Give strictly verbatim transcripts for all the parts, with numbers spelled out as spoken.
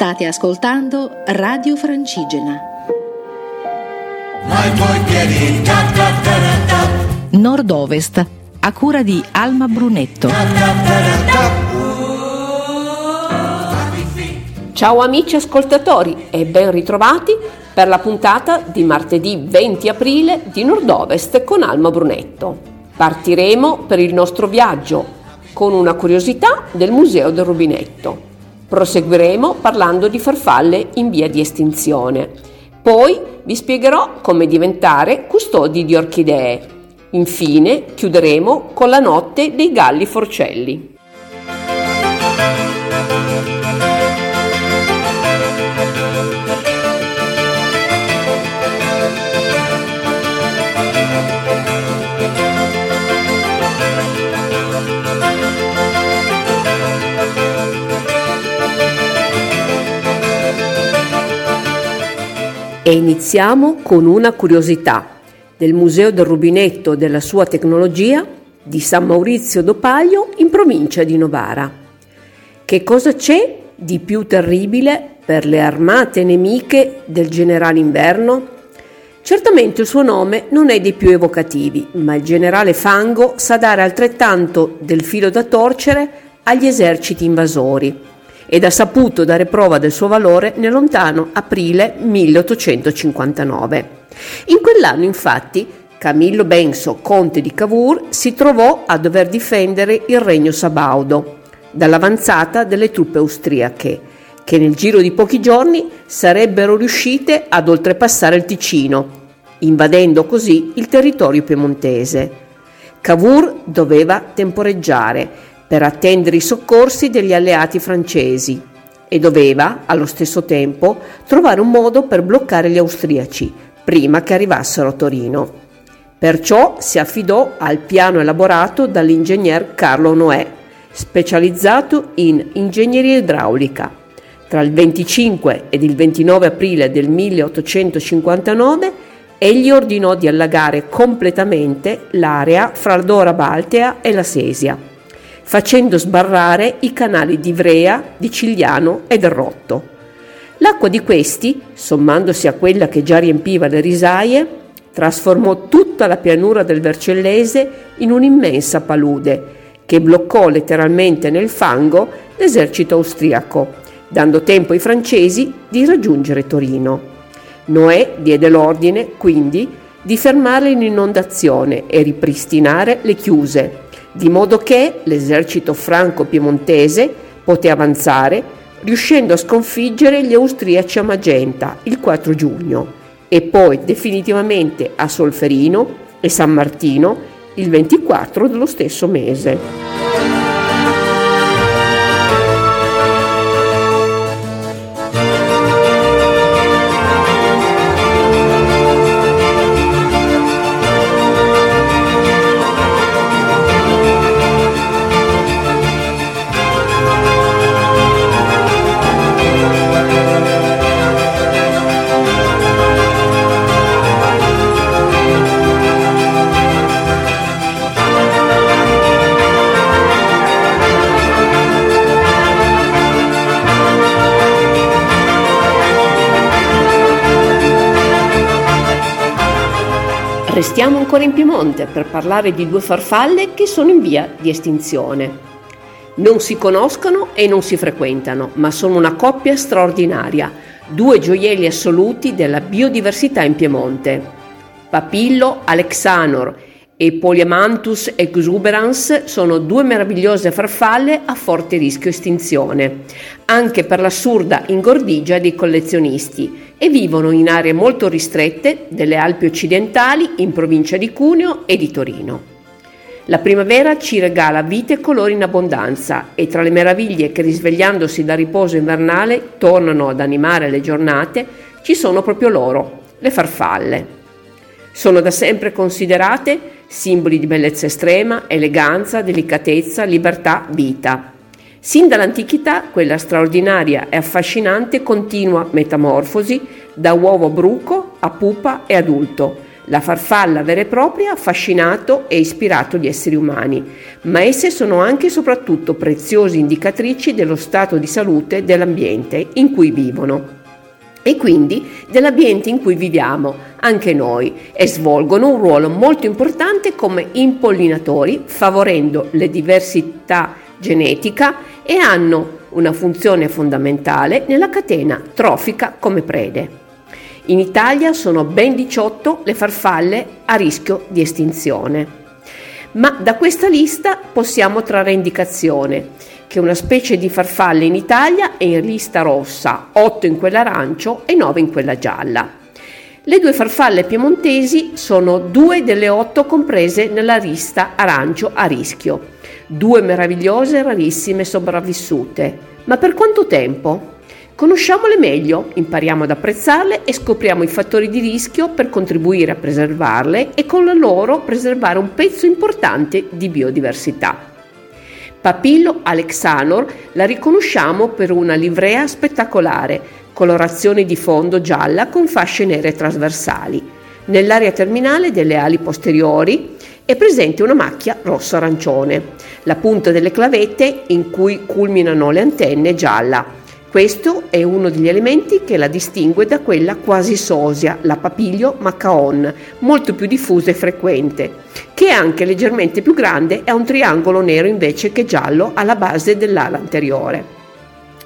State ascoltando Radio Francigena. Nord-Ovest, a cura di Alma Brunetto. Ciao amici ascoltatori e ben ritrovati per la puntata di martedì venti aprile di Nord-Ovest con Alma Brunetto. Partiremo per il nostro viaggio con una curiosità del Museo del Rubinetto. Proseguiremo parlando di farfalle in via di estinzione. Poi vi spiegherò come diventare custodi di orchidee. Infine chiuderemo con la notte dei Galli Forcelli. E iniziamo con una curiosità del Museo del Rubinetto e della sua tecnologia di San Maurizio d'Opaglio in provincia di Novara. Che cosa c'è di più terribile per le armate nemiche del generale Inverno? Certamente il suo nome non è dei più evocativi, ma il generale Fango sa dare altrettanto del filo da torcere agli eserciti invasori ed ha saputo dare prova del suo valore nel lontano aprile milleottocentocinquantanove. In quell'anno, infatti, Camillo Benso, conte di Cavour, si trovò a dover difendere il regno sabaudo dall'avanzata delle truppe austriache, che nel giro di pochi giorni sarebbero riuscite ad oltrepassare il Ticino, invadendo così il territorio piemontese. Cavour doveva temporeggiare per attendere i soccorsi degli alleati francesi e doveva, allo stesso tempo, trovare un modo per bloccare gli austriaci prima che arrivassero a Torino. Perciò si affidò al piano elaborato dall'ingegner Carlo Noè, specializzato in ingegneria idraulica. Tra il venticinque ed il ventinove aprile del milleottocentocinquantanove egli ordinò di allagare completamente l'area fra la Dora Baltea e la Sesia, facendo sbarrare i canali di Ivrea, di Cigliano e del Rotto. L'acqua di questi, sommandosi a quella che già riempiva le risaie, trasformò tutta la pianura del Vercellese in un'immensa palude, che bloccò letteralmente nel fango l'esercito austriaco, dando tempo ai francesi di raggiungere Torino. Noè diede l'ordine, quindi, di fermare l'inondazione e ripristinare le chiuse, di modo che l'esercito franco-piemontese poté avanzare, riuscendo a sconfiggere gli austriaci a Magenta il quattro giugno e poi definitivamente a Solferino e San Martino il ventiquattro dello stesso mese. Restiamo ancora in Piemonte per parlare di due farfalle che sono in via di estinzione. Non si conoscono e non si frequentano, ma sono una coppia straordinaria, due gioielli assoluti della biodiversità in Piemonte. Papilio alexanor e Poliamanthus Exuberans sono due meravigliose farfalle a forte rischio estinzione, anche per l'assurda ingordigia dei collezionisti, e vivono in aree molto ristrette delle Alpi occidentali in provincia di Cuneo e di Torino. La primavera ci regala vite e colori in abbondanza e tra le meraviglie che risvegliandosi dal riposo invernale tornano ad animare le giornate ci sono proprio loro, le farfalle. Sono da sempre considerate simboli di bellezza estrema, eleganza, delicatezza, libertà, vita. Sin dall'antichità, quella straordinaria e affascinante continua metamorfosi da uovo bruco a pupa e adulto, La farfalla vera e propria ha affascinato e ispirato gli esseri umani, ma esse sono anche e soprattutto preziose indicatrici dello stato di salute dell'ambiente in cui vivono e quindi dell'ambiente in cui viviamo anche noi, e svolgono un ruolo molto importante come impollinatori, favorendo le diversità genetica, e hanno una funzione fondamentale nella catena trofica come prede. In Italia sono ben diciotto le farfalle a rischio di estinzione. Ma da questa lista possiamo trarre indicazione che una specie di farfalle in Italia è in lista rossa, otto in quella arancio e nove in quella gialla. Le due farfalle piemontesi sono due delle otto comprese nella lista arancio a rischio, due meravigliose e rarissime sopravvissute. Ma per quanto tempo? Conosciamole meglio, impariamo ad apprezzarle e scopriamo i fattori di rischio per contribuire a preservarle e con loro preservare un pezzo importante di biodiversità. Papilio alexanor la riconosciamo per una livrea spettacolare, colorazione di fondo gialla con fasce nere trasversali. Nell'area terminale delle ali posteriori è presente una macchia rosso-arancione, la punta delle clavette in cui culminano le antenne gialla. Questo è uno degli elementi che la distingue da quella quasi sosia, la Papilio machaon, molto più diffusa e frequente, che è anche leggermente più grande e ha un triangolo nero invece che giallo alla base dell'ala anteriore.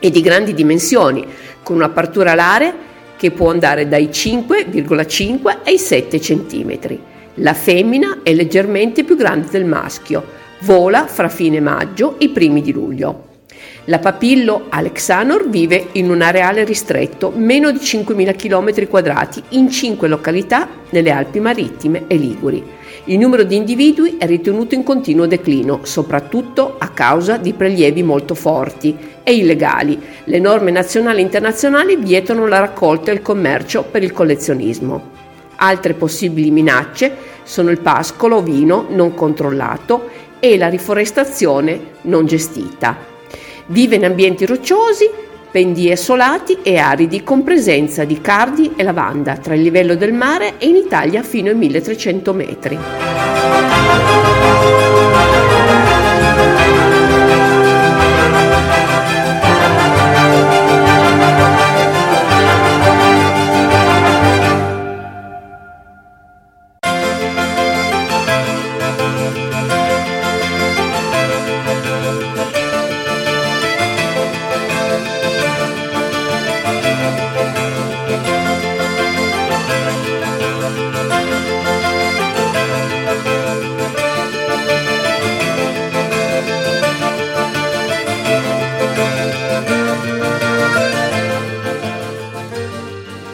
È di grandi dimensioni, con una apertura alare che può andare dai cinque virgola cinque ai sette centimetri. La femmina è leggermente più grande del maschio, vola fra fine maggio e i primi di luglio. La Papilio alexanor vive in un areale ristretto, meno di cinquemila chilometri quadrati, in cinque località nelle Alpi Marittime e Liguri. Il numero di individui è ritenuto in continuo declino, soprattutto a causa di prelievi molto forti e illegali. Le norme nazionali e internazionali vietano la raccolta e il commercio per il collezionismo. Altre possibili minacce sono il pascolo ovino non controllato e la riforestazione non gestita. Vive in ambienti rocciosi, pendii assolati e aridi con presenza di cardi e lavanda tra il livello del mare e in Italia fino ai milletrecento metri.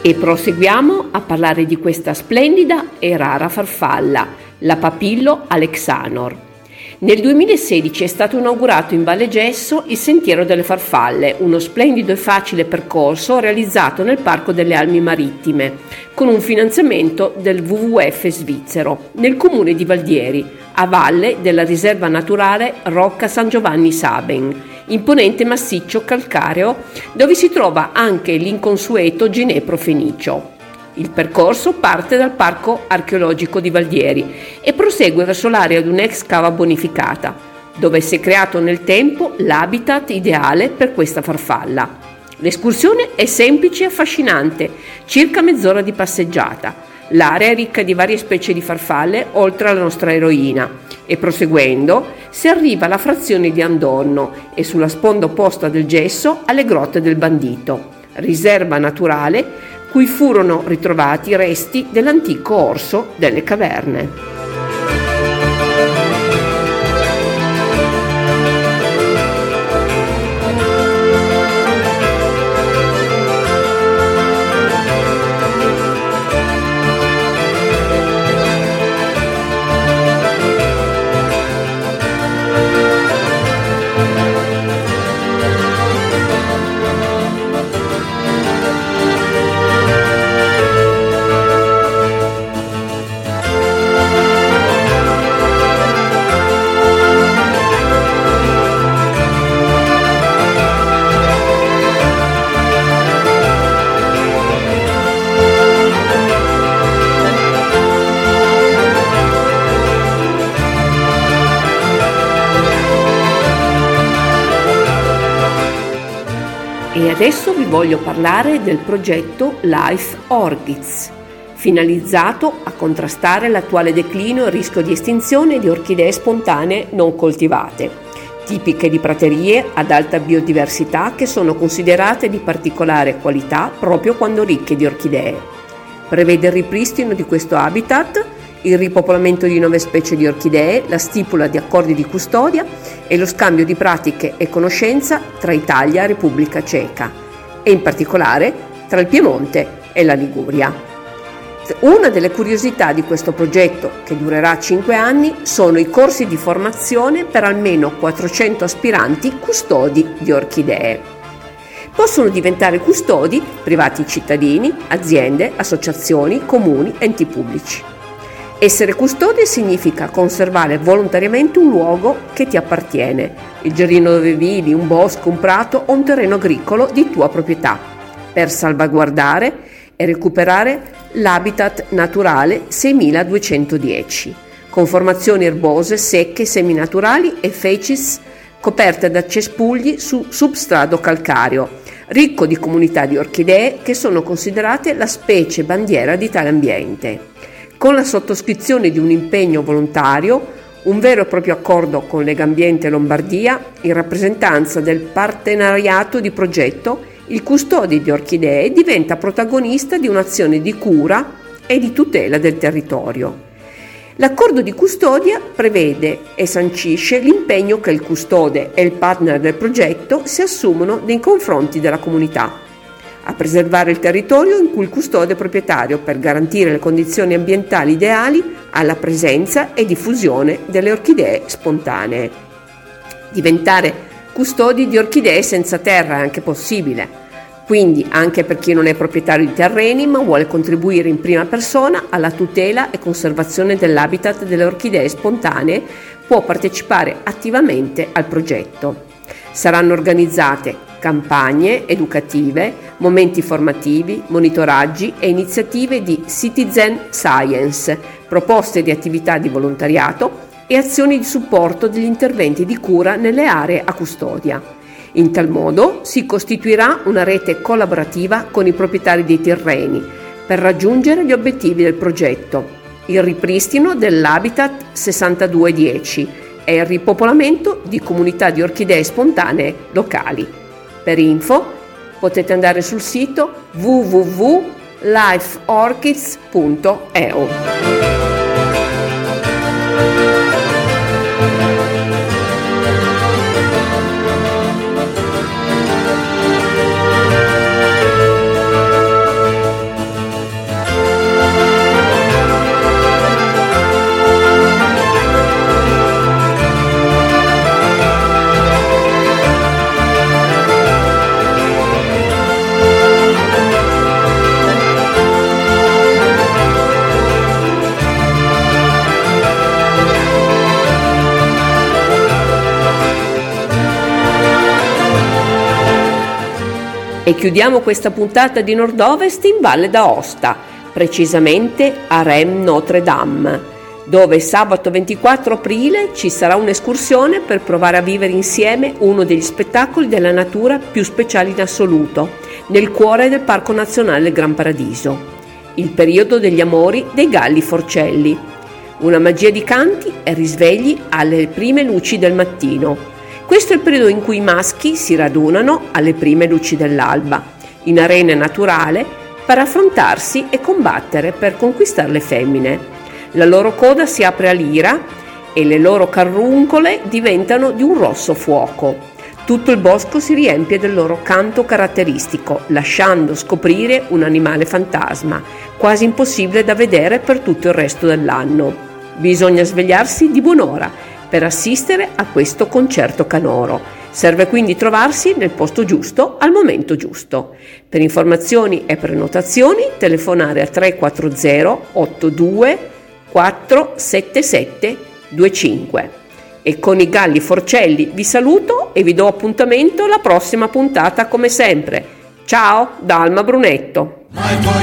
E proseguiamo a parlare di questa splendida e rara farfalla, la Papilio alexanor. Nel duemilasedici è stato inaugurato in Valle Gesso il Sentiero delle Farfalle, uno splendido e facile percorso realizzato nel Parco delle Alpi Marittime, con un finanziamento del vu vu effe svizzero, nel comune di Valdieri, a valle della riserva naturale Rocca San Giovanni Saben, imponente massiccio calcareo dove si trova anche l'inconsueto Ginepro Fenicio. Il percorso parte dal Parco archeologico di Valdieri e prosegue verso l'area di un'ex cava bonificata, dove si è creato nel tempo l'habitat ideale per questa farfalla. L'escursione è semplice e affascinante, circa mezz'ora di passeggiata. L'area è ricca di varie specie di farfalle, oltre alla nostra eroina, e proseguendo si arriva alla frazione di Andorno e sulla sponda opposta del Gesso alle Grotte del Bandito, riserva naturale cui furono ritrovati i resti dell'antico orso delle caverne. Thank you. E adesso vi voglio parlare del progetto Life Orchids, finalizzato a contrastare l'attuale declino e il rischio di estinzione di orchidee spontanee non coltivate, tipiche di praterie ad alta biodiversità che sono considerate di particolare qualità proprio quando ricche di orchidee. Prevede il ripristino di questo habitat, il ripopolamento di nove specie di orchidee, la stipula di accordi di custodia e lo scambio di pratiche e conoscenza tra Italia e Repubblica Ceca, e in particolare tra il Piemonte e la Liguria. Una delle curiosità di questo progetto, che durerà cinque anni, sono i corsi di formazione per almeno quattrocento aspiranti custodi di orchidee. Possono diventare custodi privati cittadini, aziende, associazioni, comuni, enti pubblici. Essere custode significa conservare volontariamente un luogo che ti appartiene, il giardino dove vivi, un bosco, un prato o un terreno agricolo di tua proprietà, per salvaguardare e recuperare l'habitat naturale seiemiladuecentodieci, con formazioni erbose, secche, seminaturali e fecis coperte da cespugli su substrato calcareo, ricco di comunità di orchidee che sono considerate la specie bandiera di tale ambiente. Con la sottoscrizione di un impegno volontario, un vero e proprio accordo con Legambiente Lombardia, in rappresentanza del partenariato di progetto, il custode di orchidee diventa protagonista di un'azione di cura e di tutela del territorio. L'accordo di custodia prevede e sancisce l'impegno che il custode e il partner del progetto si assumono nei confronti della comunità, a preservare il territorio in cui il custode è proprietario per garantire le condizioni ambientali ideali alla presenza e diffusione delle orchidee spontanee. Diventare custodi di orchidee senza terra è anche possibile, quindi anche per chi non è proprietario di terreni ma vuole contribuire in prima persona alla tutela e conservazione dell'habitat delle orchidee spontanee può partecipare attivamente al progetto. Saranno organizzate campagne educative, momenti formativi, monitoraggi e iniziative di citizen science, proposte di attività di volontariato e azioni di supporto degli interventi di cura nelle aree a custodia. In tal modo si costituirà una rete collaborativa con i proprietari dei terreni per raggiungere gli obiettivi del progetto, il ripristino dell'habitat sessantaduecentodieci e il ripopolamento di comunità di orchidee spontanee locali. Per info potete andare sul sito w w w punto life orchids punto e u. E chiudiamo questa puntata di Nord-Ovest in Valle d'Aosta, precisamente a Rem Notre Dame, dove sabato ventiquattro aprile ci sarà un'escursione per provare a vivere insieme uno degli spettacoli della natura più speciali in assoluto, nel cuore del Parco Nazionale del Gran Paradiso, il periodo degli amori dei Galli Forcelli. Una magia di canti e risvegli alle prime luci del mattino. Questo è il periodo in cui i maschi si radunano alle prime luci dell'alba, in arena naturale, per affrontarsi e combattere per conquistare le femmine. La loro coda si apre all'ira e le loro carruncole diventano di un rosso fuoco. Tutto il bosco si riempie del loro canto caratteristico, lasciando scoprire un animale fantasma, quasi impossibile da vedere per tutto il resto dell'anno. Bisogna svegliarsi di buon'ora per assistere a questo concerto canoro. Serve quindi trovarsi nel posto giusto al momento giusto. Per informazioni e prenotazioni telefonare a tre quattro zero ottantadue quattro settantasette venticinque. E con i Galli Forcelli vi saluto e vi do appuntamento alla prossima puntata come sempre. Ciao da Alma Brunetto. My